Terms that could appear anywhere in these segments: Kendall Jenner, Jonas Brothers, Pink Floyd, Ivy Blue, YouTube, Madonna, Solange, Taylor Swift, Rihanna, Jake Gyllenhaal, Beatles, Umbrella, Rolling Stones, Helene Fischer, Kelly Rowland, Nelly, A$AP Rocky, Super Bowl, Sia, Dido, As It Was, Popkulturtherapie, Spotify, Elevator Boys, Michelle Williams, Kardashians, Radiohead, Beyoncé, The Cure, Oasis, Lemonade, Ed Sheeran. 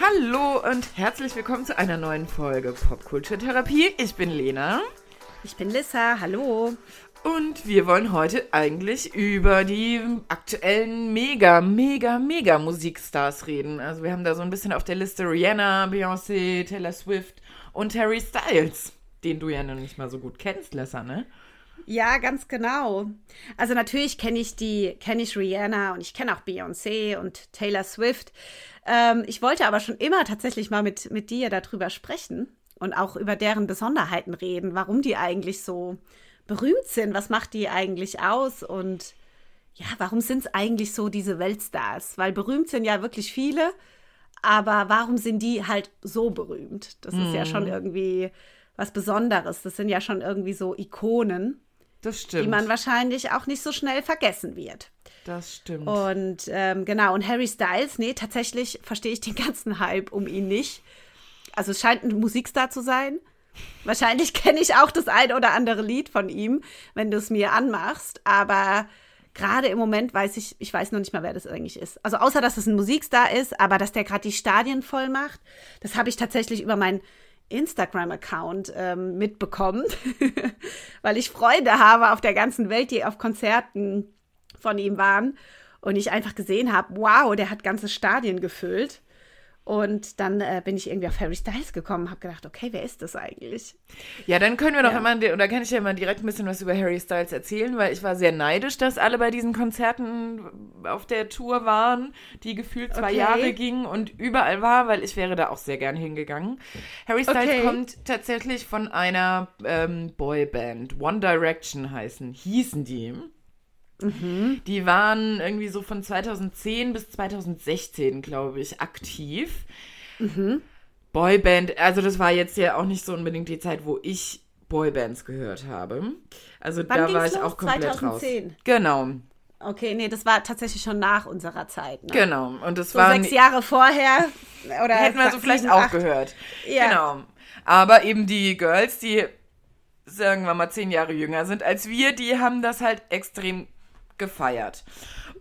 Hallo und herzlich willkommen zu einer neuen Folge Popkulturtherapie. Ich bin Lena. Ich bin Lissa, hallo. Und wir wollen heute eigentlich über die aktuellen mega Musikstars reden. Also wir haben da so ein bisschen auf der Liste Rihanna, Beyoncé, Taylor Swift und Harry Styles, den du ja noch nicht mal so gut kennst, Lissa, ne? Ja, ganz genau. Also natürlich kenne ich Rihanna und ich kenne auch Beyoncé und Taylor Swift. Ich wollte aber schon immer tatsächlich mal mit dir darüber sprechen und auch über deren Besonderheiten reden, warum die eigentlich so berühmt sind, was macht die eigentlich aus und ja, warum sind es eigentlich so diese Weltstars? Weil berühmt sind ja wirklich viele, aber warum sind die halt so berühmt? Das ist ja schon irgendwie was Besonderes. Das sind ja schon irgendwie so Ikonen. Das stimmt. Die man wahrscheinlich auch nicht so schnell vergessen wird. Das stimmt. Und genau, und Harry Styles, nee, tatsächlich verstehe ich den ganzen Hype um ihn nicht. Also es scheint ein Musikstar zu sein. Wahrscheinlich kenne ich auch das ein oder andere Lied von ihm, wenn du es mir anmachst. Aber gerade im Moment weiß ich noch nicht mal, wer das eigentlich ist. Also außer, dass es ein Musikstar ist, aber dass der gerade die Stadien voll macht, das habe ich tatsächlich über meinen Instagram-Account mitbekommen, weil ich Freunde habe auf der ganzen Welt, die auf Konzerten von ihm waren und ich einfach gesehen habe, wow, der hat ganze Stadien gefüllt und dann bin ich irgendwie auf Harry Styles gekommen und habe gedacht, okay, wer ist das eigentlich? Ja, dann können wir doch immer, oder kann ich ja mal direkt ein bisschen was über Harry Styles erzählen, weil ich war sehr neidisch, dass alle bei diesen Konzerten auf der Tour waren, die gefühlt 2 Jahre gingen und überall war, weil ich wäre da auch sehr gern hingegangen. Harry Styles kommt tatsächlich von einer Boyband, One Direction hießen die. Mhm. Die waren irgendwie so von 2010 bis 2016, glaube ich, aktiv. Mhm. Boyband, also das war jetzt ja auch nicht so unbedingt die Zeit, wo ich Boybands gehört habe. Also wann da war ich los? Auch komplett 2010. Raus. Genau. Okay, nee, das war tatsächlich schon nach unserer Zeit. Ne? Genau. Und das so war 6 Jahre vorher. Oder hätten wir so vielleicht 7, auch gehört. Ja. Genau. Aber eben die Girls, die, sagen wir mal, 10 Jahre jünger sind als wir, die haben das halt extrem gefeiert.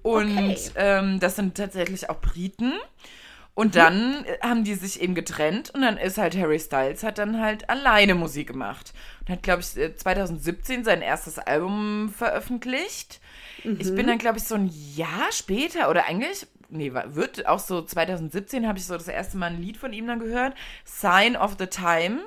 Und das sind tatsächlich auch Briten. Und dann haben die sich eben getrennt und dann ist halt Harry Styles hat dann halt alleine Musik gemacht. Und hat, glaube ich, 2017 sein erstes Album veröffentlicht. Mhm. Ich bin dann, glaube ich, so ein Jahr später oder eigentlich, nee, wird auch so 2017 habe ich so das erste Mal ein Lied von ihm dann gehört. Signs of the Time.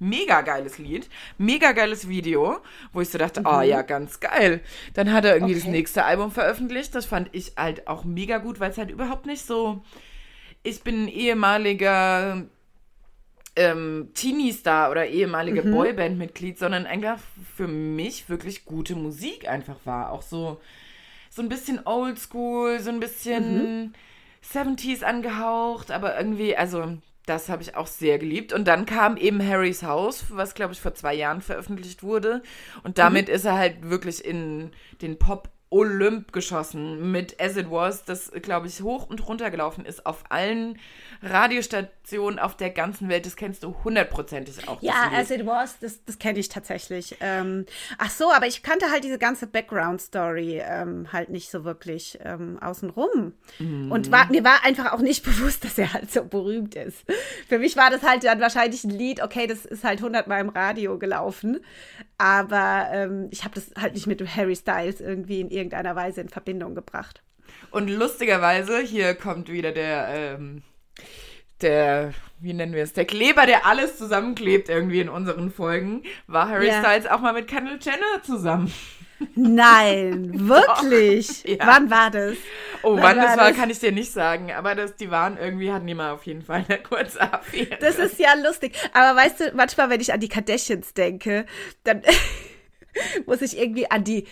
Mega geiles Lied, mega geiles Video, wo ich so dachte, oh ja, ganz geil. Dann hat er irgendwie das nächste Album veröffentlicht. Das fand ich halt auch mega gut, weil es halt überhaupt nicht so, ich bin ein ehemaliger Teenie-Star oder ehemaliger Boyband-Mitglied, sondern einfach für mich wirklich gute Musik einfach war. Auch so ein bisschen oldschool, so ein bisschen 70s angehaucht, aber irgendwie, also das habe ich auch sehr geliebt. Und dann kam eben Harrys Haus, was, glaube ich, vor 2 Jahren veröffentlicht wurde. Und damit ist er halt wirklich in den Pop-Olymp geschossen mit As It Was, das, glaube ich, hoch und runter gelaufen ist auf allen Radiostationen auf der ganzen Welt. Das kennst du hundertprozentig auch. Ja, As It Was, das kenne ich tatsächlich. Ach so, aber ich kannte halt diese ganze Background-Story halt nicht so wirklich außenrum. Und mir war einfach auch nicht bewusst, dass er halt so berühmt ist. Für mich war das halt dann wahrscheinlich ein Lied, okay, das ist halt 100-mal im Radio gelaufen, aber ich habe das halt nicht mit Harry Styles irgendwie in irgendeiner Weise in Verbindung gebracht. Und lustigerweise, hier kommt wieder der, wie nennen wir es, der Kleber, der alles zusammenklebt irgendwie in unseren Folgen, war Harry Styles auch mal mit Kendall Jenner zusammen. Nein, wirklich? Doch, ja. Wann war das? Oh, wann das war, kann ich dir nicht sagen. Aber die waren irgendwie, hatten die mal auf jeden Fall eine kurze Affäre. Das ist ja lustig. Aber weißt du, manchmal, wenn ich an die Kardashians denke, dann muss ich irgendwie an die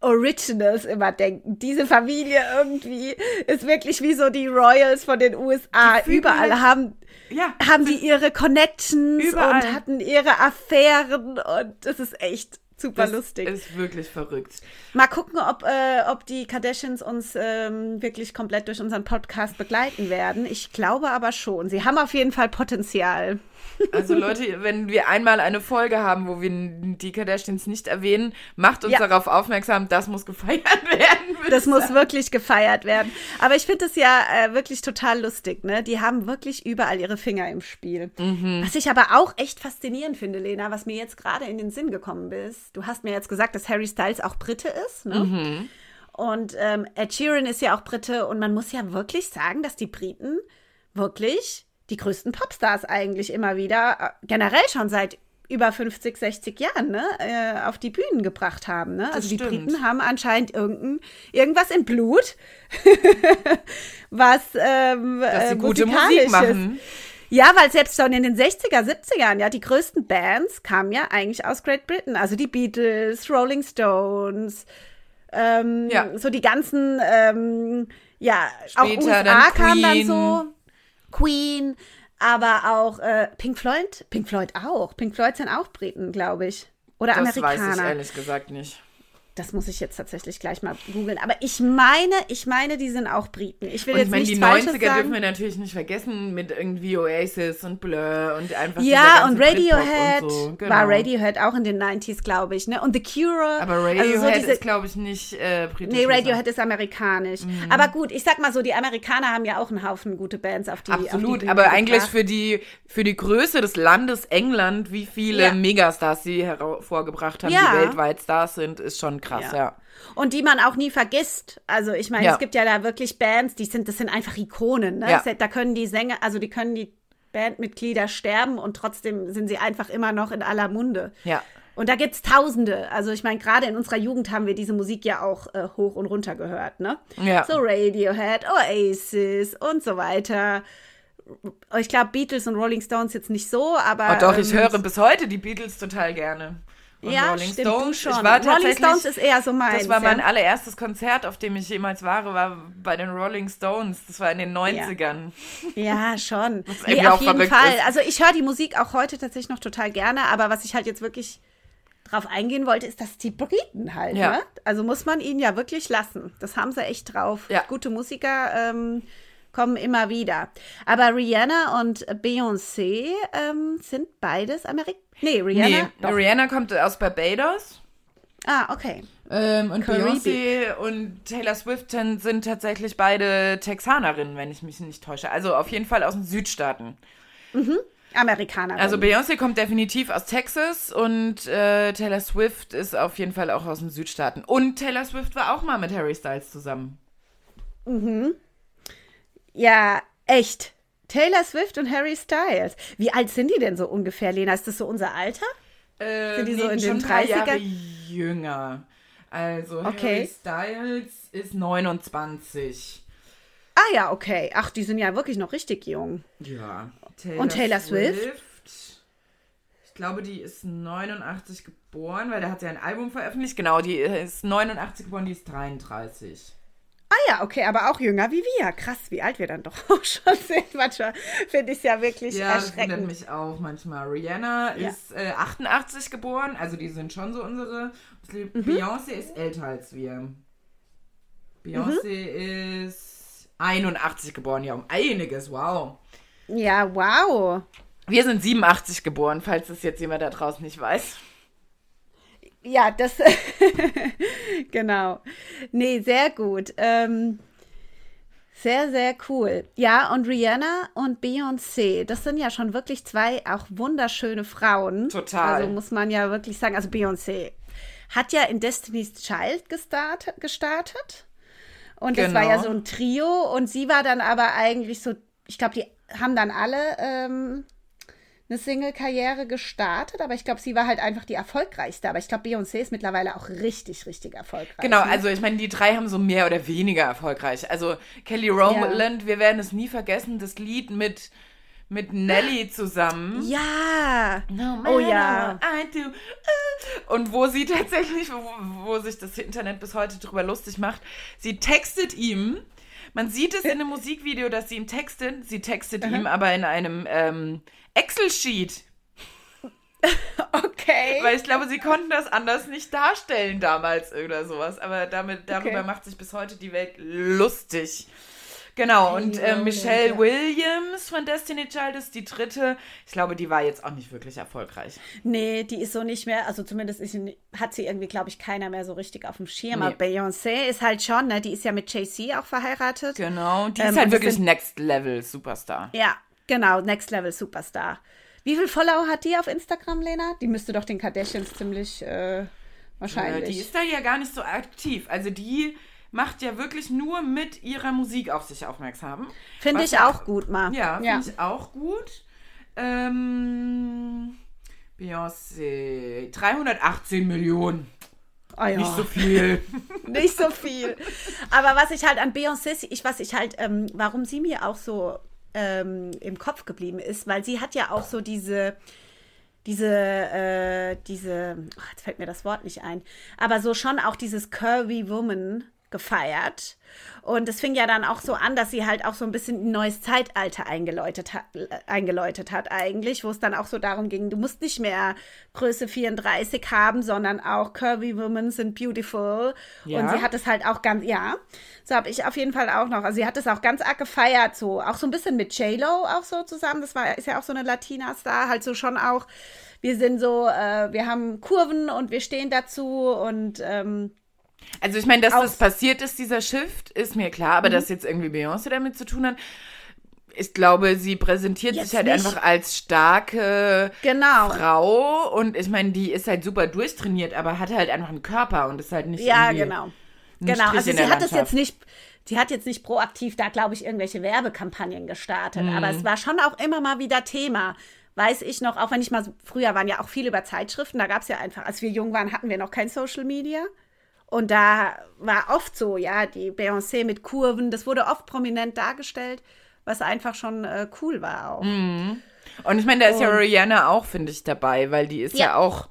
Originals immer denken. Diese Familie irgendwie ist wirklich wie so die Royals von den USA. Überall haben die ihre Connections und hatten ihre Affären und das ist echt super lustig. Das ist wirklich verrückt. Mal gucken, ob die Kardashians uns wirklich komplett durch unseren Podcast begleiten werden. Ich glaube aber schon. Sie haben auf jeden Fall Potenzial. Also Leute, wenn wir einmal eine Folge haben, wo wir die Kardashians nicht erwähnen, macht uns darauf aufmerksam, das muss gefeiert werden, Das muss wirklich gefeiert werden. Aber ich finde es ja wirklich total lustig, ne? Die haben wirklich überall ihre Finger im Spiel. Mhm. Was ich aber auch echt faszinierend finde, Lena, was mir jetzt gerade in den Sinn gekommen ist. Du hast mir jetzt gesagt, dass Harry Styles auch Brite ist, ne? Mhm. Und Ed Sheeran ist ja auch Brite. Und man muss ja wirklich sagen, dass die Briten wirklich die größten Popstars eigentlich immer wieder, generell schon seit über 50, 60 Jahren, ne, auf die Bühnen gebracht haben. Ne? Also stimmt. Die Briten haben anscheinend irgendwas im Blut, was dass sie gute Musik machen. Ja, weil selbst schon in den 60er, 70ern, ja, die größten Bands kamen ja eigentlich aus Great Britain. Also die Beatles, Rolling Stones, so die ganzen, später auch USA dann Queen. Kam dann so, Queen, aber auch Pink Floyd auch. Pink Floyd sind auch Briten, glaube ich. Oder Amerikaner. Das weiß ich ehrlich gesagt nicht. Das muss ich jetzt tatsächlich gleich mal googeln. Aber ich meine, die sind auch Briten. Ich will jetzt nichts Falsches sagen. Die 90er dürfen wir natürlich nicht vergessen mit irgendwie Oasis und Blur und einfach ja, und Radiohead und so. Genau. War Radiohead auch in den 90s, glaube ich, ne? Und The Cure. Aber Radiohead ist, glaube ich, nicht britisch. Nee, Radiohead ist amerikanisch. Mhm. Aber gut, ich sag mal so, die Amerikaner haben ja auch einen Haufen gute Bands auf die absolut, auf die aber eigentlich gebracht. für die Größe des Landes England, wie viele Megastars sie hervorgebracht haben, die weltweit Stars sind, ist schon krass, ja. Und die man auch nie vergisst. Also ich meine, es gibt ja da wirklich Bands, das sind einfach Ikonen. Ne? Ja. Da können die Sänger, also die können die Bandmitglieder sterben und trotzdem sind sie einfach immer noch in aller Munde. Ja. Und da gibt's Tausende. Also ich meine, gerade in unserer Jugend haben wir diese Musik ja auch hoch und runter gehört. Ne? Ja. So Radiohead, Oasis und so weiter. Ich glaube, Beatles und Rolling Stones jetzt nicht so, aber... Oh doch, ich höre bis heute die Beatles total gerne. Und ja, Rolling stimmt, Stones. Schon. Rolling Stones ist eher so meins. Das war mein allererstes Konzert, auf dem ich jemals war bei den Rolling Stones. Das war in den 90ern. Ja, schon. Was irgendwie auf auch jeden Fall. Ist. Also ich höre die Musik auch heute tatsächlich noch total gerne, aber was ich halt jetzt wirklich drauf eingehen wollte, ist, dass die Briten halt, ne? Also muss man ihnen ja wirklich lassen. Das haben sie echt drauf. Ja. Gute Musiker kommen immer wieder. Aber Rihanna und Beyoncé sind beides Amerikaner. Nee, Rihanna. Nee, Rihanna kommt aus Barbados. Ah, okay. Und Beyoncé und Taylor Swift sind tatsächlich beide Texanerinnen, wenn ich mich nicht täusche. Also auf jeden Fall aus den Südstaaten. Mhm. Amerikanerin. Also Beyoncé kommt definitiv aus Texas und Taylor Swift ist auf jeden Fall auch aus den Südstaaten. Und Taylor Swift war auch mal mit Harry Styles zusammen. Mhm. Ja, echt. Taylor Swift und Harry Styles. Wie alt sind die denn so ungefähr, Lena? Ist das so unser Alter? Sind die so in den 30ern? 3 Jahre jünger. Also Harry Styles ist 29. Ah ja, okay. Ach, die sind ja wirklich noch richtig jung. Ja. Taylor Swift? Ich glaube, die ist 89 geboren, weil da hat sie ein Album veröffentlicht. Genau, die ist 89 geboren, die ist 33. Ah ja, okay, aber auch jünger wie wir. Krass, wie alt wir dann doch auch schon sind. Manchmal finde ich es ja wirklich erschreckend. Ja, das wundert mich auch manchmal. Rihanna ist 88 geboren, also die sind schon so unsere. Beyoncé ist älter als wir. Beyoncé ist 81 geboren, ja, um einiges, wow. Ja, wow. Wir sind 87 geboren, falls das jetzt jemand da draußen nicht weiß. Ja, das, genau. Nee, sehr gut. Sehr, sehr cool. Ja, und Rihanna und Beyoncé, das sind ja schon wirklich zwei auch wunderschöne Frauen. Total. Also muss man ja wirklich sagen, also Beyoncé hat ja in Destiny's Child gestartet. Und das war ja so ein Trio. Und sie war dann aber eigentlich so, ich glaube, die haben dann alle... eine Single-Karriere gestartet, aber ich glaube, sie war halt einfach die erfolgreichste. Aber ich glaube, Beyoncé ist mittlerweile auch richtig, richtig erfolgreich. Genau, ne? Also ich meine, die drei haben so mehr oder weniger erfolgreich. Also Kelly Rowland, wir werden es nie vergessen, das Lied mit Nelly zusammen. Ja! No matter what I do. Und wo sie tatsächlich, wo sich das Internet bis heute drüber lustig macht, sie textet ihm, man sieht es in einem Musikvideo, dass sie ihm textet, sie textet ihm aber in einem Excel-Sheet. Okay. Weil ich glaube, sie konnten das anders nicht darstellen damals oder sowas. Aber darüber macht sich bis heute die Welt lustig. Genau, und Michelle Williams von Destiny's Child ist die dritte. Ich glaube, die war jetzt auch nicht wirklich erfolgreich. Nee, die ist so nicht mehr, also zumindest hat sie irgendwie, glaube ich, keiner mehr so richtig auf dem Schirm. Nee. Aber Beyoncé ist halt schon, ne? Die ist ja mit Jay-Z auch verheiratet. Genau, die ist halt wirklich Next-Level-Superstar. Ja, genau, Next-Level-Superstar. Wie viel Follower hat die auf Instagram, Lena? Die müsste doch den Kardashians ziemlich wahrscheinlich. Ja, die ist da ja gar nicht so aktiv. Also die macht ja wirklich nur mit ihrer Musik auf sich aufmerksam. Finde ich auch gut, Ma. Ja, finde ich auch gut. Beyoncé, 318 Millionen. Oh ja. Nicht so viel. Nicht so viel. Aber was ich halt an Beyoncé, warum sie mir auch so im Kopf geblieben ist, weil sie hat ja auch so diese, jetzt fällt mir das Wort nicht ein, aber so schon auch dieses Curvy Woman gefeiert. Und es fing ja dann auch so an, dass sie halt auch so ein bisschen ein neues Zeitalter eingeläutet hat eigentlich, wo es dann auch so darum ging, du musst nicht mehr Größe 34 haben, sondern auch Curvy Women sind beautiful. Ja. Und sie hat es halt auch so habe ich auf jeden Fall auch noch, also sie hat es auch ganz arg gefeiert, so auch so ein bisschen mit J-Lo auch so zusammen, ist ja auch so eine Latina-Star, halt so schon auch, wir sind so, wir haben Kurven und wir stehen dazu und also ich meine, dass das passiert ist, dieser Shift, ist mir klar, aber dass jetzt irgendwie Beyoncé damit zu tun hat, ich glaube, sie präsentiert jetzt sich halt nicht einfach als starke Frau und ich meine, die ist halt super durchtrainiert, aber hat halt einfach einen Körper und ist halt nicht genau, also sie hat das jetzt nicht... Sie hat jetzt nicht proaktiv da, glaube ich, irgendwelche Werbekampagnen gestartet, aber es war schon auch immer mal wieder Thema, weiß ich noch, auch wenn ich mal... Früher waren ja auch viel über Zeitschriften, da gab es ja einfach, als wir jung waren, hatten wir noch kein Social Media. Und da war oft so, ja, die Beyoncé mit Kurven, das wurde oft prominent dargestellt, was einfach schon cool war auch. Mhm. Und ich meine, da ist ja Rihanna auch, finde ich, dabei, weil die ist ja auch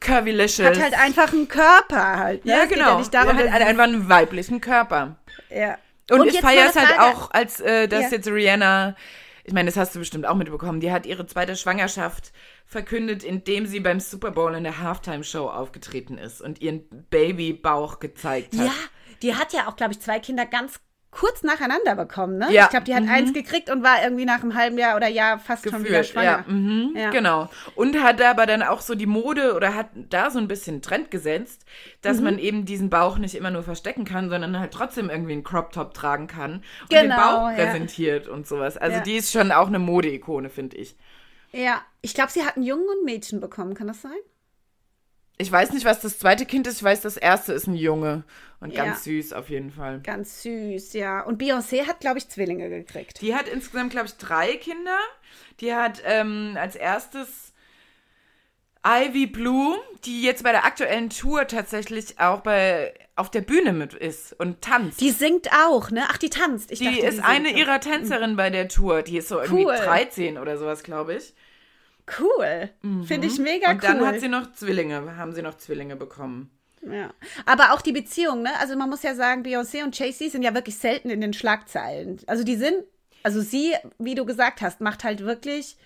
curvylicious. Hat halt einfach einen Körper halt. Ne? Ja, genau. Ja nicht darum, hat einfach einen weiblichen Körper. Ja. Und ich feiere es halt auch, als dass jetzt Rihanna, ich meine, das hast du bestimmt auch mitbekommen, die hat ihre zweite Schwangerschaft verkündet, indem sie beim Super Bowl in der Halftime-Show aufgetreten ist und ihren Babybauch gezeigt hat. Ja, die hat ja auch, glaube ich, 2 Kinder ganz kurz nacheinander bekommen, ne? Ja. Ich glaube, die hat eins gekriegt und war irgendwie nach einem halben Jahr oder Jahr fast schon wieder schwanger. Ja. Mhm. Ja. Genau. Und hat aber dann auch so die Mode oder hat da so ein bisschen Trend gesetzt, dass man eben diesen Bauch nicht immer nur verstecken kann, sondern halt trotzdem irgendwie einen Crop-Top tragen kann und den Bauch präsentiert und sowas. Also die ist schon auch eine Mode-Ikone, finde ich. Ja, ich glaube, sie hat einen Jungen und ein Mädchen bekommen, kann das sein? Ich weiß nicht, was das zweite Kind ist, ich weiß, das erste ist ein Junge und ganz süß auf jeden Fall. Ganz süß, ja. Und Beyoncé hat, glaube ich, Zwillinge gekriegt. Die hat insgesamt, glaube ich, 3 Kinder. Die hat als erstes Ivy Blue, die jetzt bei der aktuellen Tour tatsächlich auch auf der Bühne mit ist und tanzt. Die singt auch, ne? Ach, die tanzt. Die ist eine ihrer Tänzerinnen bei der Tour. Die ist so irgendwie 13 oder sowas, glaube ich. Cool. Mhm. Finde ich mega cool. Und dann haben sie noch Zwillinge bekommen. Ja. Aber auch die Beziehung, ne? Also man muss ja sagen, Beyoncé und Jay-Z sind ja wirklich selten in den Schlagzeilen. Also sie, wie du gesagt hast, macht halt wirklich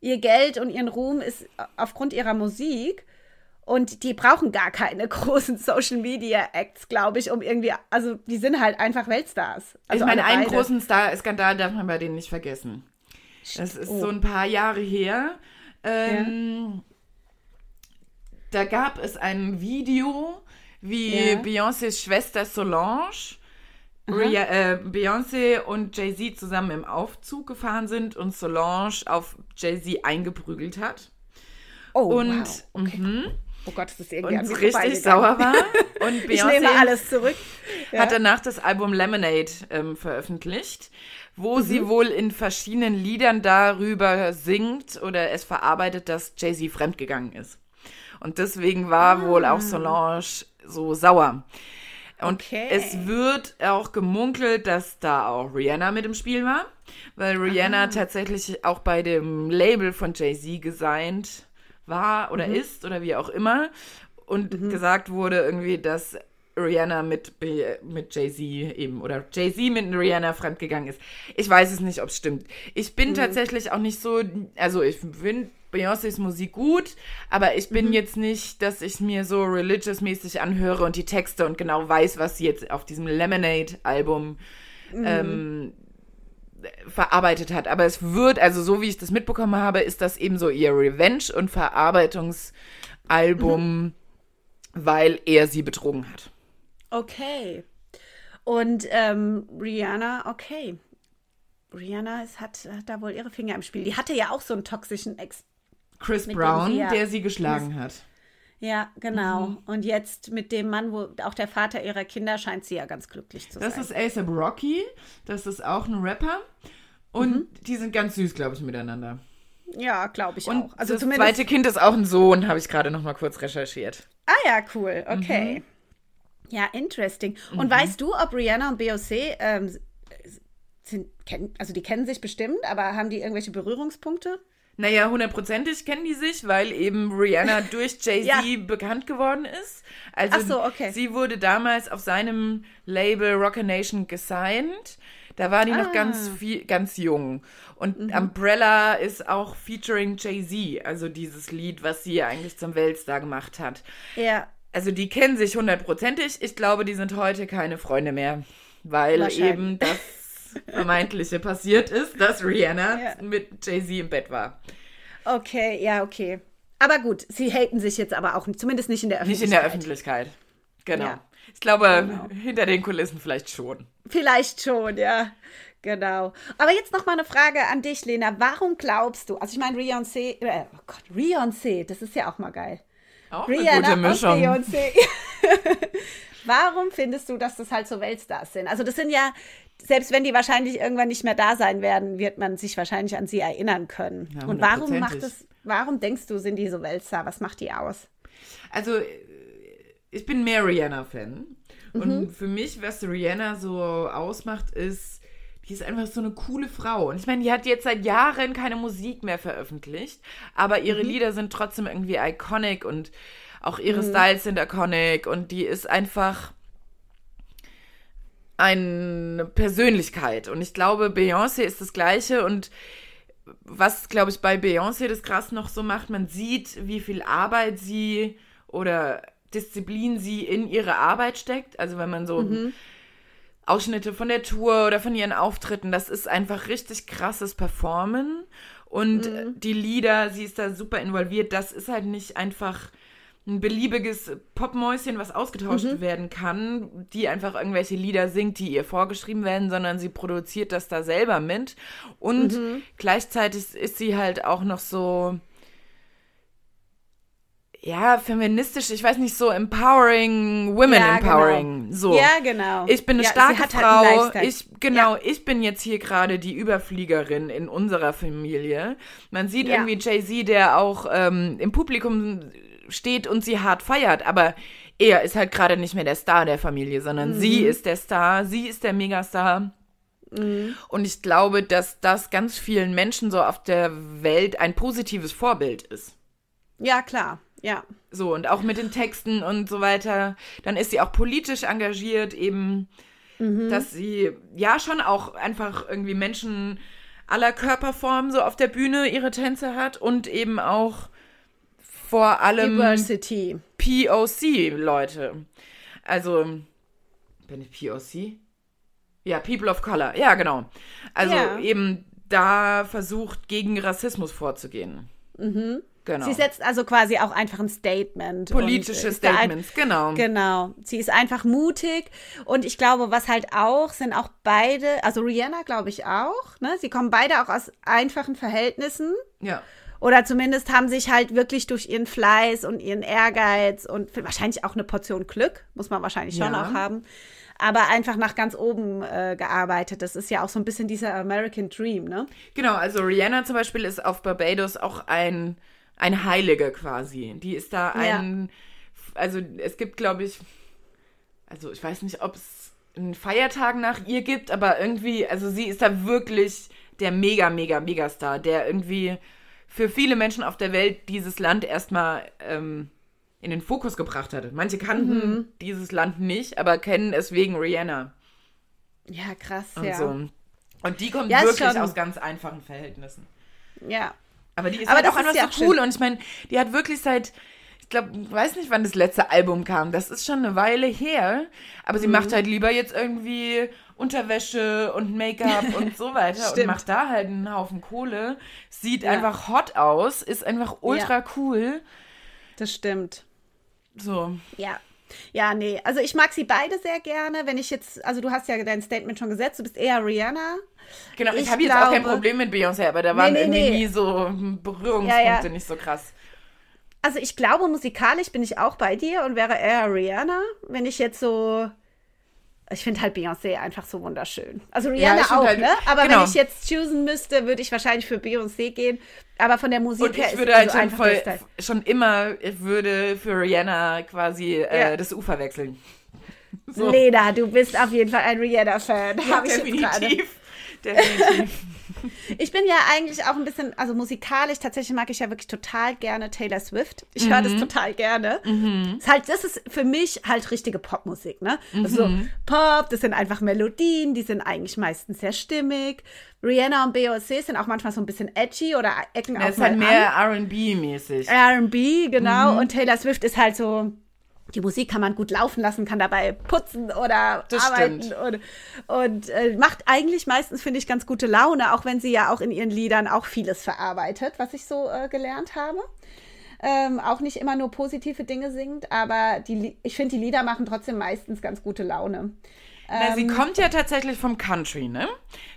ihr Geld und ihren Ruhm ist aufgrund ihrer Musik. Und die brauchen gar keine großen Social-Media-Acts, glaube ich, um irgendwie... Also die sind halt einfach Weltstars. Also ich meine, einen großen Skandal darf man bei denen nicht vergessen. Das ist so ein paar Jahre her. Da gab es ein Video, wie Beyoncés Schwester Solange... Beyoncé und Jay-Z zusammen im Aufzug gefahren sind und Solange auf Jay-Z eingeprügelt hat. Oh, und, wow. Okay. Oh Gott, das ist irgendwie und richtig sauer war. Und ich nehme alles zurück. Ja. Hat danach das Album Lemonade veröffentlicht, wo sie wohl in verschiedenen Liedern darüber singt oder es verarbeitet, dass Jay-Z fremdgegangen ist. Und deswegen war wohl auch Solange so sauer. Und es wird auch gemunkelt, dass da auch Rihanna mit im Spiel war, weil Rihanna tatsächlich auch bei dem Label von Jay-Z gesigned war oder ist oder wie auch immer und gesagt wurde irgendwie, dass Rihanna mit Jay-Z eben oder Jay-Z mit Rihanna fremdgegangen ist. Ich weiß es nicht, ob es stimmt. Ich bin tatsächlich auch nicht so, also ich bin... Beyoncés Musik gut, aber ich bin jetzt nicht, dass ich mir so religious-mäßig anhöre und die Texte und genau weiß, was sie jetzt auf diesem Lemonade-Album verarbeitet hat. Aber es wird, also so wie ich das mitbekommen habe, ist das eben so ihr Revenge- und Verarbeitungsalbum, weil er sie betrogen hat. Okay. Und Rihanna, okay. Rihanna hat da wohl ihre Finger im Spiel. Die hatte ja auch so einen toxischen Ex. Chris Brown, der sie geschlagen hat. Ja, genau. Mhm. Und jetzt mit dem Mann, wo auch der Vater ihrer Kinder, scheint sie ja ganz glücklich zu sein. Das ist A$AP Rocky. Das ist auch ein Rapper. Und die sind ganz süß, glaube ich, miteinander. Ja, glaube ich und auch. Also das zweite Kind ist auch ein Sohn, habe ich gerade noch mal kurz recherchiert. Ah ja, cool. Okay. Ja, interesting. Und weißt du, ob Rihanna und Beyoncé die kennen sich bestimmt, aber haben die irgendwelche Berührungspunkte? Naja, 100%ig kennen die sich, weil eben Rihanna durch Jay-Z bekannt geworden ist. Also sie wurde damals auf seinem Label Roc Nation gesigned. Da war die noch ganz jung. Und Umbrella ist auch featuring Jay-Z, also dieses Lied, was sie eigentlich zum Weltstar gemacht hat. Ja. Also die kennen sich 100%ig. Ich glaube, die sind heute keine Freunde mehr, weil eben das Vermeintliche passiert ist, dass Rihanna mit Jay-Z im Bett war. Okay, ja, okay. Aber gut, sie haten sich jetzt aber auch, zumindest nicht in der Öffentlichkeit. Nicht in der Öffentlichkeit, genau. Ja. Ich glaube, hinter den Kulissen vielleicht schon. Vielleicht schon, ja, genau. Aber jetzt nochmal eine Frage an dich, Lena. Warum glaubst du, also ich meine Beyoncé, das ist ja auch mal geil. Auch Rihanna eine gute Mischung. Und Beyoncé. Warum findest du, dass das halt so Weltstars sind? Also das sind ja, selbst wenn die wahrscheinlich irgendwann nicht mehr da sein werden, wird man sich wahrscheinlich an sie erinnern können. Ja, und warum denkst du, sind die so Weltstar? Was macht die aus? Also ich bin mehr Rihanna-Fan. Und für mich, was Rihanna so ausmacht, ist, die ist einfach so eine coole Frau. Und ich meine, die hat jetzt seit Jahren keine Musik mehr veröffentlicht, aber ihre Lieder sind trotzdem irgendwie iconic und auch ihre Styles sind iconic und die ist einfach eine Persönlichkeit. Und ich glaube, Beyoncé ist das Gleiche. Und was, glaube ich, bei Beyoncé das krass noch so macht, man sieht, wie viel Arbeit sie oder Disziplin sie in ihre Arbeit steckt. Also wenn man so Ausschnitte von der Tour oder von ihren Auftritten, das ist einfach richtig krasses Performen. Und die Lieder, sie ist da super involviert. Das ist halt nicht einfach ein beliebiges Popmäuschen, was ausgetauscht werden kann, die einfach irgendwelche Lieder singt, die ihr vorgeschrieben werden, sondern sie produziert das da selber mit. Und gleichzeitig ist sie halt auch noch so, ja, feministisch, ich weiß nicht, so empowering, women empowering. Genau. So. Ja, genau. Ich bin eine starke Frau. Halt ich bin jetzt hier gerade die Überfliegerin in unserer Familie. Man sieht irgendwie Jay-Z, der auch im Publikum steht und sie hart feiert, aber er ist halt gerade nicht mehr der Star der Familie, sondern sie ist der Star, sie ist der Megastar. Und ich glaube, dass das ganz vielen Menschen so auf der Welt ein positives Vorbild ist. Ja, klar, ja. So, und auch mit den Texten und so weiter. Dann ist sie auch politisch engagiert, eben, dass sie ja schon auch einfach irgendwie Menschen aller Körperformen so auf der Bühne ihre Tänze hat und eben auch vor allem Diversity. POC-Leute. Also, bin ich POC? Ja, People of Color. Ja, genau. Also eben da versucht, gegen Rassismus vorzugehen. Genau. Sie setzt also quasi auch einfach ein Statement. Politische Statements, genau. Genau. Sie ist einfach mutig. Und ich glaube, was halt auch, sind auch beide, also Rihanna glaube ich auch, ne? Sie kommen beide auch aus einfachen Verhältnissen. Ja. Oder zumindest haben sich halt wirklich durch ihren Fleiß und ihren Ehrgeiz und wahrscheinlich auch eine Portion Glück, muss man wahrscheinlich schon auch haben, aber einfach nach ganz oben gearbeitet. Das ist ja auch so ein bisschen dieser American Dream, ne? Genau, also Rihanna zum Beispiel ist auf Barbados auch ein Heilige quasi. Die ist da also es gibt, glaube ich, also ich weiß nicht, ob es einen Feiertag nach ihr gibt, aber irgendwie, also sie ist da wirklich der Mega-Star, der irgendwie für viele Menschen auf der Welt dieses Land erstmal in den Fokus gebracht hatte. Manche kannten dieses Land nicht, aber kennen es wegen Rihanna. Ja, krass, und so. Und die kommt wirklich aus ganz einfachen Verhältnissen. Ja. Aber die ist halt auch einfach so cool. Und ich meine, die hat wirklich seit, ich weiß nicht, wann das letzte Album kam. Das ist schon eine Weile her. Aber sie macht halt lieber jetzt irgendwie Unterwäsche und Make-up und so weiter und macht da halt einen Haufen Kohle. Sieht einfach hot aus, ist einfach ultra cool. Das stimmt. So. Ja. Ja, nee. Also ich mag sie beide sehr gerne. Wenn ich jetzt, also du hast ja dein Statement schon gesetzt, du bist eher Rihanna. Genau, ich habe jetzt auch kein Problem mit Beyoncé, aber da waren irgendwie nie so Berührungspunkte nicht so krass. Also ich glaube, musikalisch bin ich auch bei dir und wäre eher Rihanna, wenn ich jetzt so... Ich finde halt Beyoncé einfach so wunderschön. Also Rihanna auch, halt, ne? Aber wenn ich jetzt choosen müsste, würde ich wahrscheinlich für Beyoncé gehen. Aber von der Musik und her ist es halt so einfach. Und ich würde halt schon immer, ich würde für Rihanna quasi das Ufer wechseln. So. Lena, du bist auf jeden Fall ein Rihanna-Fan. Ja, habe ich definitiv. Definitiv. Ich bin ja eigentlich auch ein bisschen, also musikalisch, tatsächlich mag ich ja wirklich total gerne Taylor Swift. Ich höre das total gerne. Ist halt, das ist für mich halt richtige Popmusik, ne? Also Pop, das sind einfach Melodien, die sind eigentlich meistens sehr stimmig. Rihanna und Beyoncé sind auch manchmal so ein bisschen edgy oder ecken auch mal an. Das ist halt mehr R&B-mäßig. R&B, genau. Und Taylor Swift ist halt so... Die Musik kann man gut laufen lassen, kann dabei putzen oder das arbeiten und macht eigentlich meistens, finde ich, ganz gute Laune, auch wenn sie ja auch in ihren Liedern auch vieles verarbeitet, was ich so gelernt habe. Auch nicht immer nur positive Dinge singt, aber ich finde, die Lieder machen trotzdem meistens ganz gute Laune. Na, sie kommt ja tatsächlich vom Country, ne?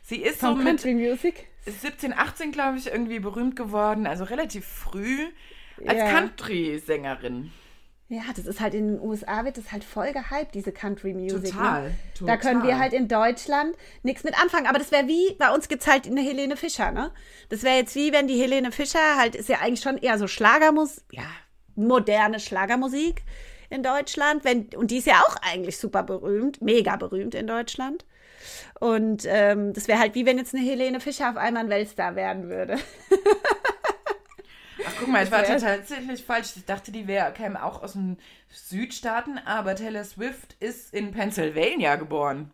Sie ist so mit Country Music 17, 18, glaube ich, irgendwie berühmt geworden, also relativ früh als Country-Sängerin. Ja, das ist halt in den USA wird das halt voll gehypt, diese Country-Music. Total, ne? Total. Da können wir halt in Deutschland nichts mit anfangen. Aber das wäre wie, bei uns gibt's halt eine Helene Fischer, ne? Das wäre jetzt wie, wenn die Helene Fischer halt, ist ja eigentlich schon eher so Schlagermusik, ja, moderne Schlagermusik in Deutschland. Und die ist ja auch eigentlich super berühmt, mega berühmt in Deutschland. Und das wäre halt wie, wenn jetzt eine Helene Fischer auf einmal ein Weltstar werden würde. Ach, guck mal, ich war tatsächlich falsch. Ich dachte, die käme auch aus den Südstaaten, aber Taylor Swift ist in Pennsylvania geboren.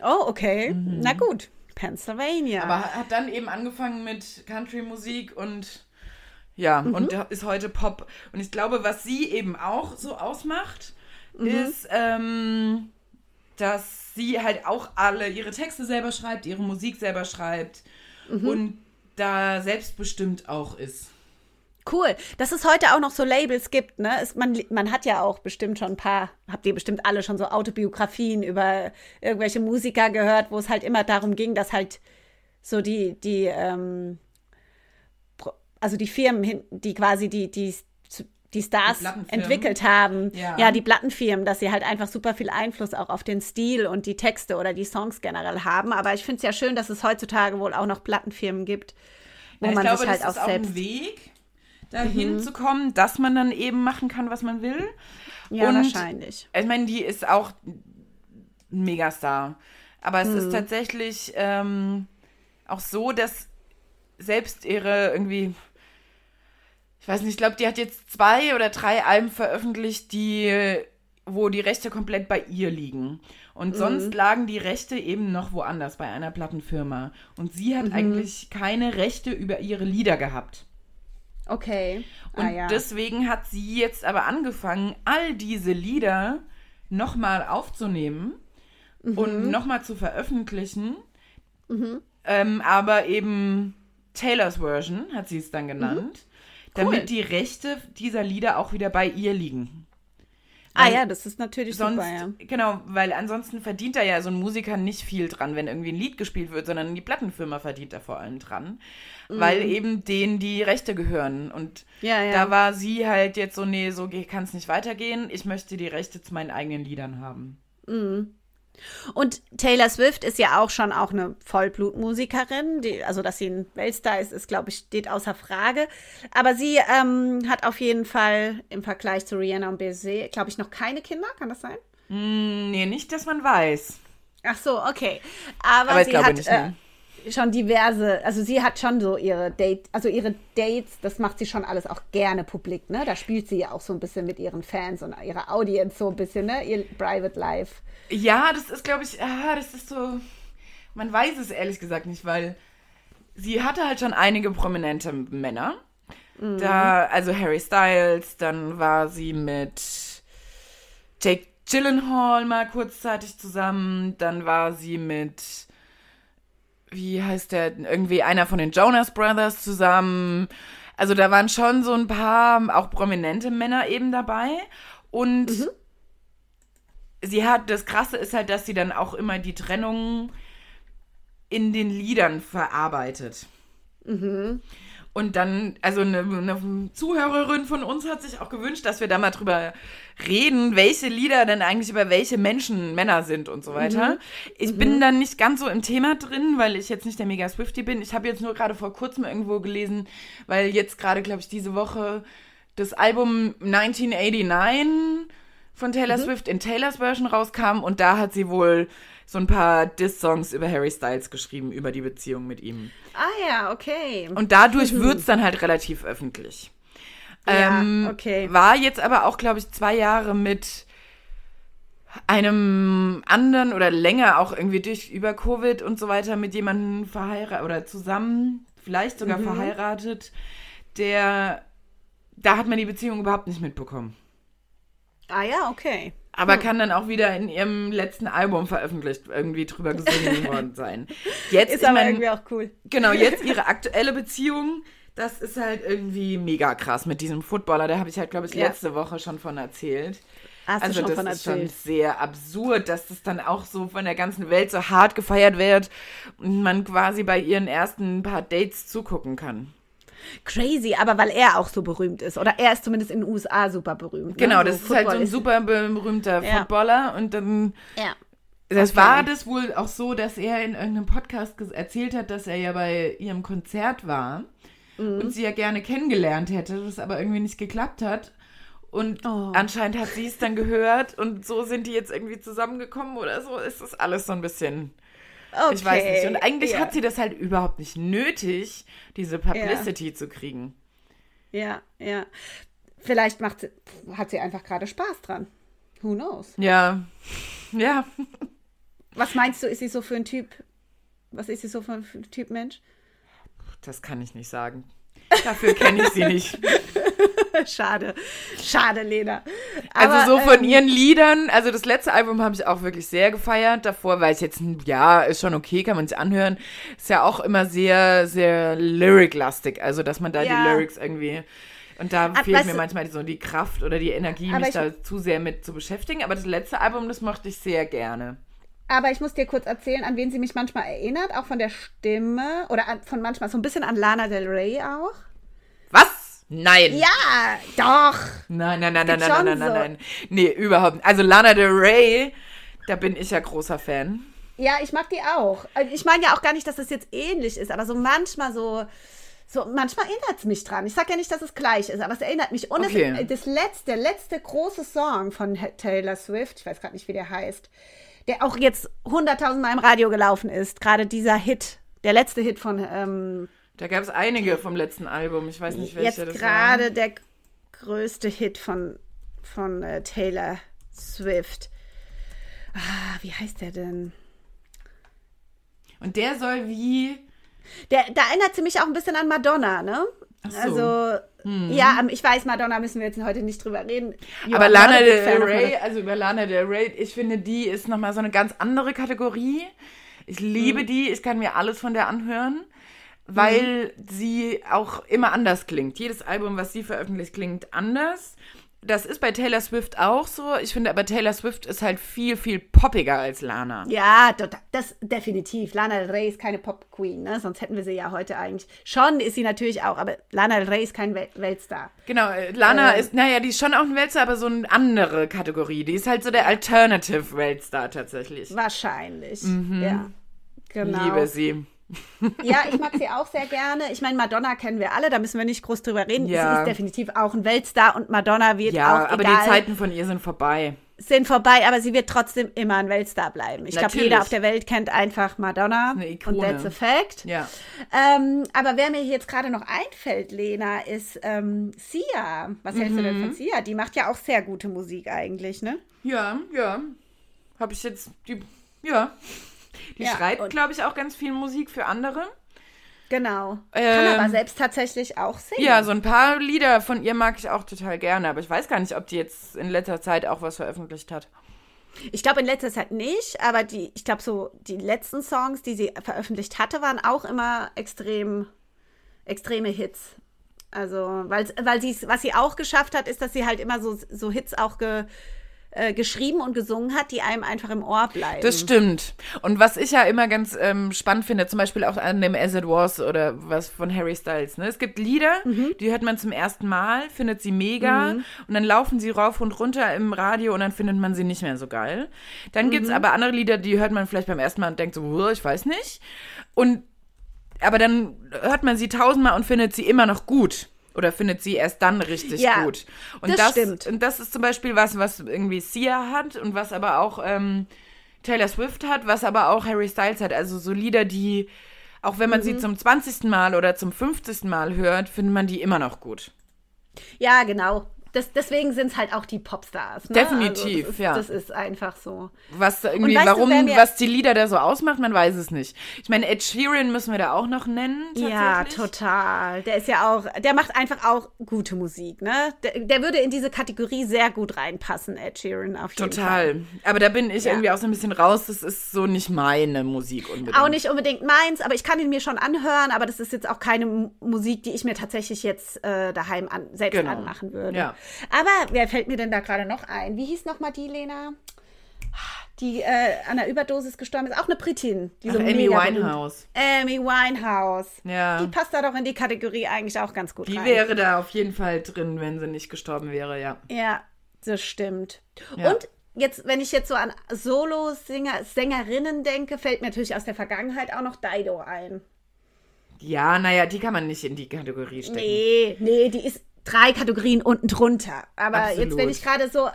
Oh, okay. Na gut, Pennsylvania. Aber hat dann eben angefangen mit Country-Musik und und ist heute Pop. Und ich glaube, was sie eben auch so ausmacht, ist, dass sie halt auch alle ihre Texte selber schreibt, ihre Musik selber schreibt und da selbstbestimmt auch ist. Cool, dass es heute auch noch so Labels gibt, ne? Man hat ja auch bestimmt schon ein paar, habt ihr bestimmt alle schon so Autobiografien über irgendwelche Musiker gehört, wo es halt immer darum ging, dass halt so die Firmen, die quasi die Stars entwickelt haben, die Plattenfirmen, dass sie halt einfach super viel Einfluss auch auf den Stil und die Texte oder die Songs generell haben. Aber ich finde es ja schön, dass es heutzutage wohl auch noch Plattenfirmen gibt, wo man sich halt auch selbst... Ich glaube, das ist auch ein Weg, dahin zu kommen, dass man dann eben machen kann, was man will. Ja, und wahrscheinlich. Ich meine, die ist auch ein Megastar. Aber es ist tatsächlich auch so, dass selbst ihre irgendwie, ich weiß nicht, ich glaube, die hat jetzt 2 oder 3 Alben veröffentlicht, wo die Rechte komplett bei ihr liegen. Und sonst lagen die Rechte eben noch woanders, bei einer Plattenfirma. Und sie hat eigentlich keine Rechte über ihre Lieder gehabt. Okay. Und deswegen hat sie jetzt aber angefangen, all diese Lieder nochmal aufzunehmen und nochmal zu veröffentlichen. Aber eben Taylors Version hat sie es dann genannt, damit die Rechte dieser Lieder auch wieder bei ihr liegen. Weil das ist natürlich sonst, super, Genau, weil ansonsten verdient da ja so ein Musiker nicht viel dran, wenn irgendwie ein Lied gespielt wird, sondern die Plattenfirma verdient da vor allem dran, weil eben denen die Rechte gehören. Und da war sie halt jetzt so, nee, so kann es nicht weitergehen, ich möchte die Rechte zu meinen eigenen Liedern haben. Mhm. Und Taylor Swift ist ja auch schon auch eine Vollblutmusikerin, also dass sie ein Weltstar ist, glaube ich, steht außer Frage. Aber sie hat auf jeden Fall im Vergleich zu Rihanna und Beyoncé, glaube ich, noch keine Kinder, kann das sein? Nee, nicht, dass man weiß. Ach so, okay. Aber sie hat nicht, schon diverse, also sie hat schon so ihre Dates, das macht sie schon alles auch gerne publik, ne? Da spielt sie ja auch so ein bisschen mit ihren Fans und ihrer Audience so ein bisschen, ne? Ihr Private Life. Ja, das ist, glaube ich, das ist so, man weiß es ehrlich gesagt nicht, weil sie hatte halt schon einige prominente Männer, Mhm. Da, also Harry Styles, dann war sie mit Jake Gyllenhaal mal kurzzeitig zusammen, dann war sie mit, wie heißt der, irgendwie einer von den Jonas Brothers zusammen. Also da waren schon so ein paar auch prominente Männer eben dabei und sie hat, das Krasse ist halt, dass sie dann auch immer die Trennung in den Liedern verarbeitet. Mhm. Und dann, also eine Zuhörerin von uns hat sich auch gewünscht, dass wir da mal drüber reden, welche Lieder denn eigentlich über welche Menschen Männer sind und so weiter. Mhm. Ich bin dann nicht ganz so im Thema drin, weil ich jetzt nicht der mega Swiftie bin. Ich habe jetzt nur gerade vor kurzem irgendwo gelesen, weil jetzt gerade, glaube ich, diese Woche das Album 1989 von Taylor Swift in Taylors Version rauskam und da hat sie wohl so ein paar Diss-Songs über Harry Styles geschrieben, über die Beziehung mit ihm. Ah ja, okay. Und dadurch wird es dann halt relativ öffentlich. Ja, okay. War jetzt aber auch, glaube ich, 2 Jahre mit einem anderen oder länger auch irgendwie durch über Covid und so weiter mit jemandem verheiratet oder zusammen, vielleicht sogar verheiratet, da hat man die Beziehung überhaupt nicht mitbekommen. Ah ja, okay. Aber kann dann auch wieder in ihrem letzten Album veröffentlicht irgendwie drüber gesungen worden sein. Jetzt ist aber irgendwie auch cool. Genau, jetzt ihre aktuelle Beziehung, das ist halt irgendwie mega krass mit diesem Footballer. Da habe ich halt, glaube ich, letzte Woche schon von erzählt. Also das ist schon sehr absurd, dass das dann auch so von der ganzen Welt so hart gefeiert wird und man quasi bei ihren ersten paar Dates zugucken kann. Crazy, aber weil er auch so berühmt ist. Oder er ist zumindest in den USA super berühmt. Genau, ne? So das ist Football halt so ein super berühmter Footballer. Und dann das war das wohl auch so, dass er in irgendeinem Podcast erzählt hat, dass er ja bei ihrem Konzert war und sie ja gerne kennengelernt hätte, das aber irgendwie nicht geklappt hat. Und anscheinend hat sie es dann gehört und so sind die jetzt irgendwie zusammengekommen oder so. Ist das alles so ein bisschen... Okay. Ich weiß nicht. Und eigentlich hat sie das halt überhaupt nicht nötig, diese Publicity zu kriegen. Ja, ja. Vielleicht hat sie einfach gerade Spaß dran. Who knows? Ja, ja. Was meinst du, ist sie so für ein Typ? Was ist sie so für ein Typ Mensch? Das kann ich nicht sagen. Dafür kenne ich sie nicht. Schade. Schade, Lena. Aber, also so von ihren Liedern, also das letzte Album habe ich auch wirklich sehr gefeiert. Davor war ich jetzt, ja, ist schon okay, kann man sich anhören. Ist ja auch immer sehr, sehr lyric-lastig. Also, dass man da die Lyrics irgendwie, und da fehlt mir manchmal so die Kraft oder die Energie, mich da zu sehr mit zu beschäftigen. Aber das letzte Album, das mochte ich sehr gerne. Aber ich muss dir kurz erzählen, an wen sie mich manchmal erinnert, auch von der Stimme oder von manchmal so ein bisschen an Lana Del Rey auch. Was? Nein. Ja, doch. Nein. Nee, überhaupt nicht. Also Lana Del Rey, da bin ich ja großer Fan. Ja, ich mag die auch. Ich meine ja auch gar nicht, dass das jetzt ähnlich ist, aber manchmal erinnert es mich dran. Ich sage ja nicht, dass es gleich ist, aber es erinnert mich. Und der letzte große Song von Taylor Swift, ich weiß gerade nicht, wie der heißt, der auch jetzt 100.000 Mal im Radio gelaufen ist, gerade dieser Hit, der letzte Hit von... Da gab es einige vom letzten Album, ich weiß nicht, welche das war. Jetzt gerade der größte Hit von Taylor Swift. Wie heißt der denn? Und der soll wie... Da erinnert sie mich auch ein bisschen an Madonna, ne? Ach so. Also, ja, ich weiß, Madonna müssen wir jetzt heute nicht drüber reden. Aber über Lana Del Rey, ich finde, die ist nochmal so eine ganz andere Kategorie. Ich liebe die, ich kann mir alles von der anhören. Weil sie auch immer anders klingt. Jedes Album, was sie veröffentlicht, klingt anders. Das ist bei Taylor Swift auch so. Ich finde aber, Taylor Swift ist halt viel, viel poppiger als Lana. Ja, das definitiv. Lana Del Rey ist keine Pop-Queen, ne? Sonst hätten wir sie ja heute eigentlich. Schon ist sie natürlich auch, aber Lana Del Rey ist kein Weltstar. Genau, Lana ist, naja, die ist schon auch ein Weltstar, aber so eine andere Kategorie. Die ist halt so der Alternative-Weltstar tatsächlich. Wahrscheinlich, ja. Genau. Liebe sie. Ja, ich mag sie auch sehr gerne. Ich meine, Madonna kennen wir alle, da müssen wir nicht groß drüber reden. Ja. Sie ist definitiv auch ein Weltstar und Madonna wird auch, aber egal, die Zeiten von ihr sind vorbei. Sind vorbei, aber sie wird trotzdem immer ein Weltstar bleiben. Ich glaube, jeder auf der Welt kennt einfach Madonna und that's a fact. Ja. Aber wer mir jetzt gerade noch einfällt, Lena, ist Sia. Was hältst du denn von Sia? Die macht ja auch sehr gute Musik eigentlich, ne? Ja, ja. Habe ich jetzt die... Ja. Die schreibt, glaube ich, auch ganz viel Musik für andere. Genau. Kann aber selbst tatsächlich auch singen. Ja, so ein paar Lieder von ihr mag ich auch total gerne, aber ich weiß gar nicht, ob die jetzt in letzter Zeit auch was veröffentlicht hat. Ich glaube, in letzter Zeit nicht, aber ich glaube, so die letzten Songs, die sie veröffentlicht hatte, waren auch immer extreme Hits. Also, weil was sie auch geschafft hat, ist, dass sie halt immer so Hits auch geschrieben und gesungen hat, die einem einfach im Ohr bleiben. Das stimmt. Und was ich ja immer ganz spannend finde, zum Beispiel auch an dem As It Was oder was von Harry Styles, ne? Es gibt Lieder, die hört man zum ersten Mal, findet sie mega und dann laufen sie rauf und runter im Radio und dann findet man sie nicht mehr so geil. Dann gibt's aber andere Lieder, die hört man vielleicht beim ersten Mal und denkt so, ich weiß nicht. Aber dann hört man sie tausendmal und findet sie immer noch gut. Oder findet sie erst dann richtig gut. Und das stimmt. Und das ist zum Beispiel was irgendwie Sia hat und was aber auch Taylor Swift hat, was aber auch Harry Styles hat. Also so Lieder, die, auch wenn man sie zum 20. Mal oder zum 50. Mal hört, findet man die immer noch gut. Ja, genau. Deswegen sind es halt auch die Popstars. Ne? Definitiv, also das ist einfach so. Was irgendwie, was die Lieder da so ausmacht, man weiß es nicht. Ich meine, Ed Sheeran müssen wir da auch noch nennen. Ja, total. Der ist ja auch, der macht einfach auch gute Musik, ne? Der würde in diese Kategorie sehr gut reinpassen, Ed Sheeran auf jeden Fall. Total. Aber da bin ich irgendwie auch so ein bisschen raus. Das ist so nicht meine Musik unbedingt. Auch nicht unbedingt meins, aber ich kann ihn mir schon anhören. Aber das ist jetzt auch keine Musik, die ich mir tatsächlich jetzt daheim anmachen würde. Ja. Aber wer fällt mir denn da gerade noch ein? Wie hieß nochmal die, Lena? Die an einer Überdosis gestorben ist. Auch eine Britin. Amy Winehouse. Amy Winehouse. Ja. Die passt da doch in die Kategorie eigentlich auch ganz gut rein. Die wäre da auf jeden Fall drin, wenn sie nicht gestorben wäre, ja. Ja, das stimmt. Ja. Und jetzt, wenn ich jetzt so an Solo-Sängerinnen denke, fällt mir natürlich aus der Vergangenheit auch noch Dido ein. Ja, naja, die kann man nicht in die Kategorie stecken. Nee, die ist 3 Kategorien unten drunter. Aber Absolut. Jetzt, wenn ich gerade so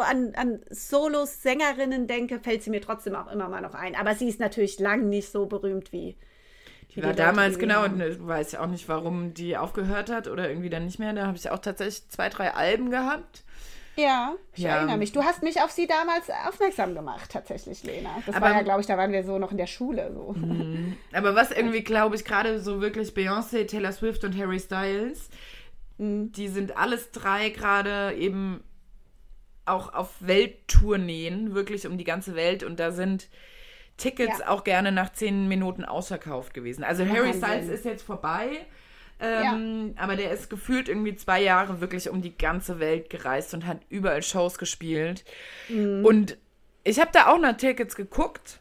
an Solos-Sängerinnen denke, fällt sie mir trotzdem auch immer mal noch ein. Aber sie ist natürlich lang nicht so berühmt wie die war damals, genau. Und weiß ja auch nicht, warum die aufgehört hat oder irgendwie dann nicht mehr. Da habe ich auch tatsächlich 2, 3 Alben gehabt. Ja, ich erinnere mich. Du hast mich auf sie damals aufmerksam gemacht, tatsächlich, Lena. Das war ja, glaube ich, da waren wir so noch in der Schule. So. Aber was irgendwie, glaube ich, gerade so wirklich Beyoncé, Taylor Swift und Harry Styles, die sind alles 3 gerade eben auch auf Welttourneen, wirklich um die ganze Welt. Und da sind Tickets auch gerne nach 10 Minuten ausverkauft gewesen. Also Harry Styles ist jetzt vorbei, aber der ist gefühlt irgendwie 2 Jahre wirklich um die ganze Welt gereist und hat überall Shows gespielt. Und ich habe da auch nach Tickets geguckt,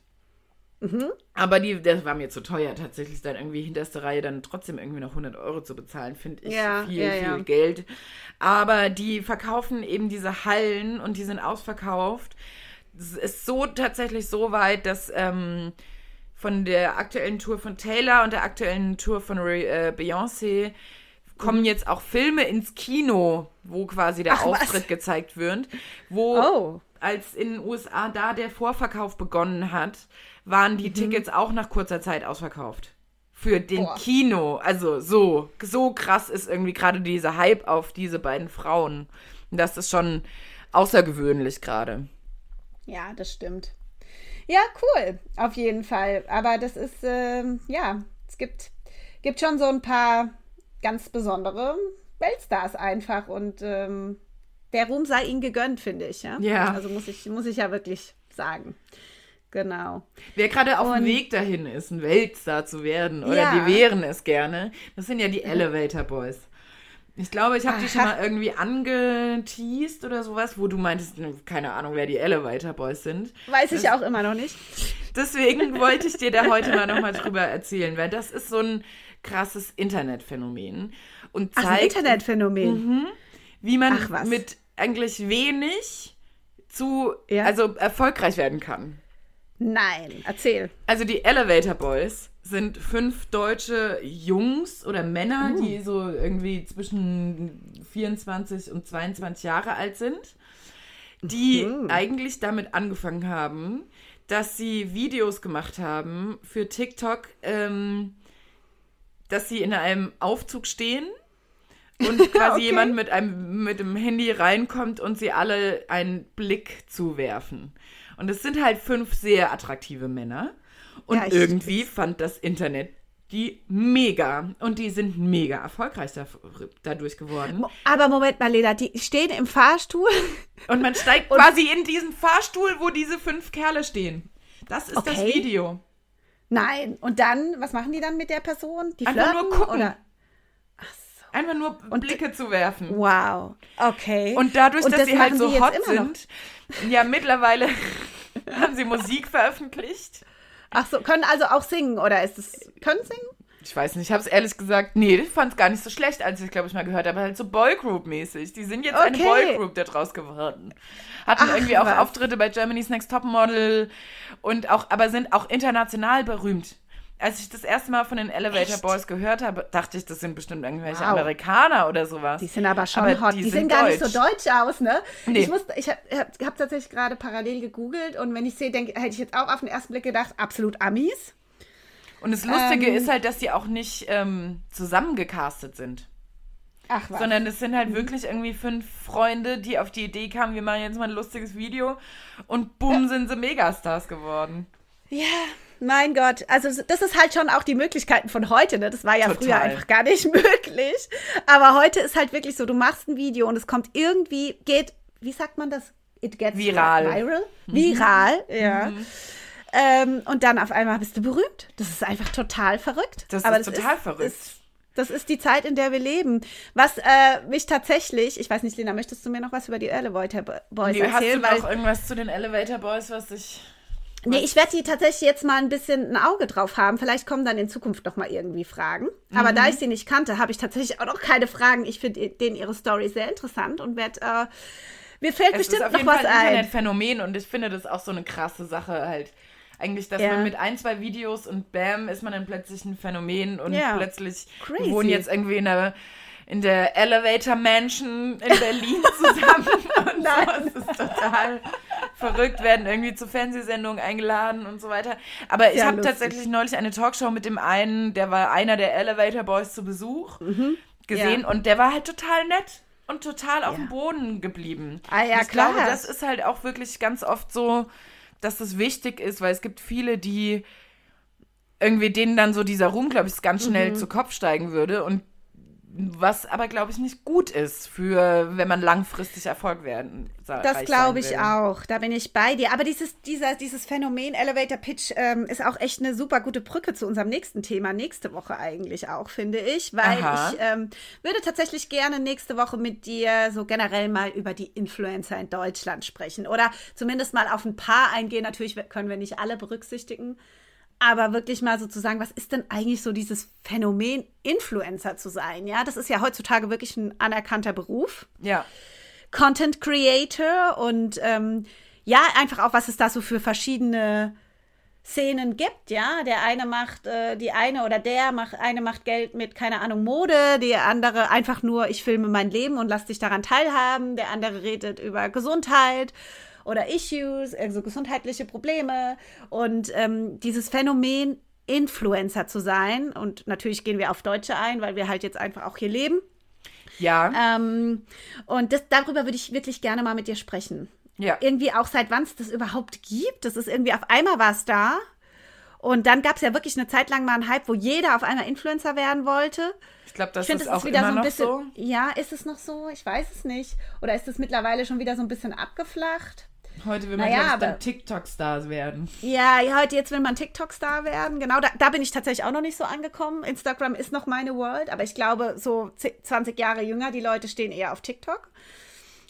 aber das war mir zu teuer, tatsächlich dann irgendwie hinterste Reihe dann trotzdem irgendwie noch 100 € zu bezahlen, finde ich viel Geld. Aber die verkaufen eben diese Hallen und die sind ausverkauft. Es ist so tatsächlich so weit, dass von der aktuellen Tour von Taylor und der aktuellen Tour von Beyoncé kommen jetzt auch Filme ins Kino, wo quasi der Auftritt gezeigt wird, wo als in den USA da der Vorverkauf begonnen hat, waren die Tickets auch nach kurzer Zeit ausverkauft. Für den Kino. Also so krass ist irgendwie gerade dieser Hype auf diese beiden Frauen. Und das ist schon außergewöhnlich gerade. Ja, das stimmt. Ja, cool. Auf jeden Fall. Aber das ist, es gibt schon so ein paar ganz besondere Weltstars einfach und der Ruhm sei ihnen gegönnt, finde ich. Ja. Also muss ich ja wirklich sagen. Genau. Wer gerade auf dem Weg dahin ist, ein Weltstar zu werden, oder die wären es gerne, das sind ja die Elevator Boys. Ich glaube, ich habe die schon mal irgendwie angeteased oder sowas, wo du meintest, keine Ahnung, wer die Elevator Boys sind. Weiß ich auch immer noch nicht. Deswegen wollte ich dir da heute mal nochmal drüber erzählen, weil das ist so ein krasses Internetphänomen. Und zeigt, ein Internetphänomen. Wie man mit eigentlich wenig also erfolgreich werden kann. Nein, erzähl. Also die Elevator Boys sind 5 deutsche Jungs oder Männer, die so irgendwie zwischen 24 und 22 Jahre alt sind, die eigentlich damit angefangen haben, dass sie Videos gemacht haben für TikTok, dass sie in einem Aufzug stehen und quasi jemand mit dem Handy reinkommt und sie alle einen Blick zuwerfen. Und es sind halt 5 sehr attraktive Männer. Und irgendwie fand das Internet die mega, und die sind mega erfolgreich dadurch geworden. Aber Moment mal, Lena, die stehen im Fahrstuhl. Und man steigt quasi in diesen Fahrstuhl, wo diese 5 Kerle stehen. Das ist okay. Das Video. Nein, und dann, was machen die dann mit der Person? Die flirten, einfach nur gucken. Oder? Ach so. Einfach nur Blicke zu werfen. Wow, okay. Und dadurch, dass sie halt so hot sind, ja, mittlerweile haben sie Musik veröffentlicht. Ach so, können also auch singen, oder ist es, können singen? Ich weiß nicht, ich habe es ehrlich gesagt, ich fand es gar nicht so schlecht, als ich, glaube ich, mal gehört habe, halt so Boygroup-mäßig. Die sind jetzt okay. Eine Boygroup da draus geworden. Hatten irgendwie auch Auftritte bei Germany's Next Topmodel und auch, aber sind auch international berühmt. Als ich das erste Mal von den Elevator Boys gehört habe, dachte ich, das sind bestimmt irgendwelche Amerikaner oder sowas. Die sind aber schon hot. Die sehen gar nicht so deutsch aus, ne? Nee. Ich habe tatsächlich gerade parallel gegoogelt und wenn ich sehe, hätte ich jetzt auch auf den ersten Blick gedacht, absolut Amis. Und das Lustige ist halt, dass die auch nicht zusammengecastet sind. Ach was. Sondern es sind halt wirklich irgendwie 5 Freunde, die auf die Idee kamen, wir machen jetzt mal ein lustiges Video und bumm, sind sie Megastars geworden. Ja, mein Gott. Also das ist halt schon auch die Möglichkeiten von heute, ne? Das war ja früher einfach gar nicht möglich. Aber heute ist halt wirklich so, du machst ein Video und es kommt irgendwie, wie sagt man das? It gets viral. Viral, ja. Mhm. Und dann auf einmal bist du berühmt. Das ist einfach total verrückt. Das ist die Zeit, in der wir leben. Was mich tatsächlich, ich weiß nicht, Lena, möchtest du mir noch was über die Elevator Boys erzählen? Hast du noch irgendwas zu den Elevator Boys, was ich... Nee, ich werde die tatsächlich jetzt mal ein bisschen ein Auge drauf haben. Vielleicht kommen dann in Zukunft noch mal irgendwie Fragen. Aber da ich sie nicht kannte, habe ich tatsächlich auch noch keine Fragen. Ich finde ihre Story sehr interessant und werde... mir fällt bestimmt noch was ein. Es ist auf jeden Fall ein Internetphänomen und ich finde das auch so eine krasse Sache halt. Eigentlich, dass man mit 1, 2 Videos und bam, ist man dann plötzlich ein Phänomen und plötzlich wohnen jetzt irgendwie in der Elevator Mansion in Berlin zusammen. Und das ist total verrückt, werden irgendwie zu Fernsehsendungen eingeladen und so weiter. Aber ich habe tatsächlich neulich eine Talkshow mit dem einen, der war einer der Elevator Boys zu Besuch, gesehen und der war halt total nett. Und total auf dem Boden geblieben. Ah ja, klar. Ich glaube, das ist halt auch wirklich ganz oft so, dass das wichtig ist, weil es gibt viele, die irgendwie denen dann so dieser Ruhm, glaube ich, ganz schnell zu Kopf steigen würde. Und was aber, glaube ich, nicht gut ist, wenn man langfristig Erfolg werden soll. Das glaube ich auch, da bin ich bei dir. Aber dieses Phänomen Elevator Pitch ist auch echt eine super gute Brücke zu unserem nächsten Thema, nächste Woche eigentlich auch, finde ich. Weil ich würde tatsächlich gerne nächste Woche mit dir so generell mal über die Influencer in Deutschland sprechen. Oder zumindest mal auf ein paar eingehen. Natürlich können wir nicht alle berücksichtigen. Aber wirklich mal so zu sagen, was ist denn eigentlich so dieses Phänomen, Influencer zu sein? Ja, das ist ja heutzutage wirklich ein anerkannter Beruf. Ja. Content Creator und einfach auch, was es da so für verschiedene Szenen gibt, ja. Der eine macht macht Geld mit, keine Ahnung, Mode, der andere einfach nur, ich filme mein Leben und lass dich daran teilhaben, der andere redet über Gesundheit. Oder Issues, also gesundheitliche Probleme und dieses Phänomen, Influencer zu sein. Und natürlich gehen wir auf Deutsche ein, weil wir halt jetzt einfach auch hier leben. Ja. Und darüber würde ich wirklich gerne mal mit dir sprechen. Ja. Irgendwie auch, seit wann es das überhaupt gibt. Das ist irgendwie, auf einmal war es da. Und dann gab es ja wirklich eine Zeit lang mal einen Hype, wo jeder auf einmal Influencer werden wollte. Ich glaube, das ist wieder immer so ein bisschen, noch so. Ja, ist es noch so? Ich weiß es nicht. Oder ist es mittlerweile schon wieder so ein bisschen abgeflacht? Heute will man dann TikTok-Stars werden. Ja, jetzt will man TikTok-Star werden. Genau, da bin ich tatsächlich auch noch nicht so angekommen. Instagram ist noch meine World, aber ich glaube, so 20 Jahre jünger, die Leute stehen eher auf TikTok.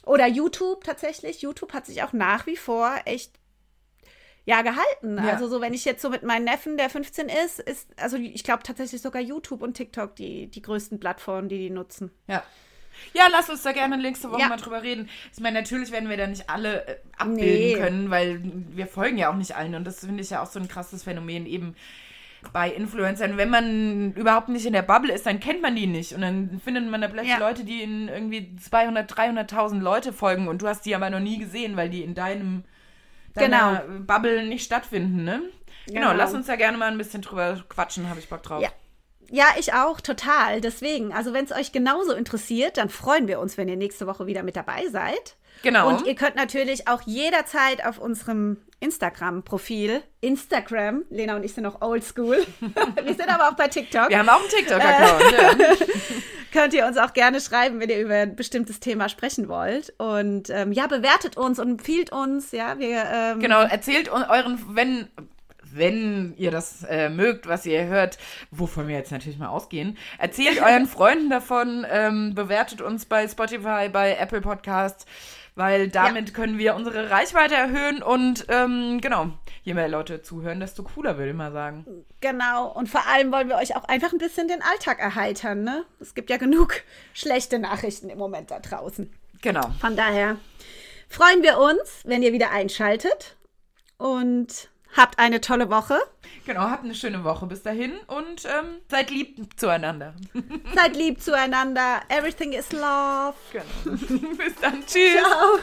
Oder YouTube tatsächlich. YouTube hat sich auch nach wie vor echt gehalten. Ja. Also so, wenn ich jetzt so mit meinem Neffen, der 15 ist also ich glaube tatsächlich sogar YouTube und TikTok die größten Plattformen, die nutzen. Ja. Ja, lass uns da gerne nächste Woche mal drüber reden. Ich meine, natürlich werden wir da nicht alle abbilden können, weil wir folgen ja auch nicht allen. Und das finde ich ja auch so ein krasses Phänomen eben bei Influencern. Wenn man überhaupt nicht in der Bubble ist, dann kennt man die nicht. Und dann findet man da plötzlich Leute, die in irgendwie 200, 300.000 Leute folgen. Und du hast die aber noch nie gesehen, weil die in deiner Bubble nicht stattfinden, ne? Genau, lass uns da gerne mal ein bisschen drüber quatschen, habe ich Bock drauf. Ja. Ja, ich auch, total. Deswegen, also wenn es euch genauso interessiert, dann freuen wir uns, wenn ihr nächste Woche wieder mit dabei seid. Genau. Und ihr könnt natürlich auch jederzeit auf unserem Instagram-Profil, Lena und ich sind noch oldschool, wir sind aber auch bei TikTok. Wir haben auch einen TikTok-Account. Könnt ihr uns auch gerne schreiben, wenn ihr über ein bestimmtes Thema sprechen wollt. Und ja, bewertet uns und empfiehlt uns. Ja, wir, genau, erzählt euren, wenn ihr das mögt, was ihr hört, wovon wir jetzt natürlich mal ausgehen, erzählt euren Freunden davon, bewertet uns bei Spotify, bei Apple Podcasts, weil damit können wir unsere Reichweite erhöhen und genau, je mehr Leute zuhören, desto cooler, würde ich mal sagen. Genau, und vor allem wollen wir euch auch einfach ein bisschen den Alltag erheitern, ne? Es gibt ja genug schlechte Nachrichten im Moment da draußen. Genau. Von daher freuen wir uns, wenn ihr wieder einschaltet und habt eine tolle Woche. Genau, habt eine schöne Woche bis dahin und seid lieb zueinander. Seid lieb zueinander. Everything is love. Genau. Bis dann. Tschüss. Ciao.